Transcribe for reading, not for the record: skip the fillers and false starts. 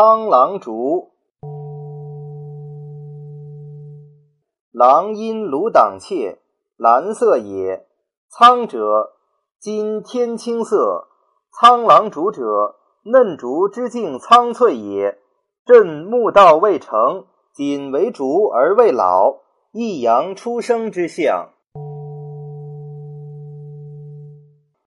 苍狼竹，狼因鲁党切，蓝色也。苍者，今天青色。苍狼竹者，嫩竹之茎苍翠也。朕木到未成，仅为竹而未老，一阳初生之象。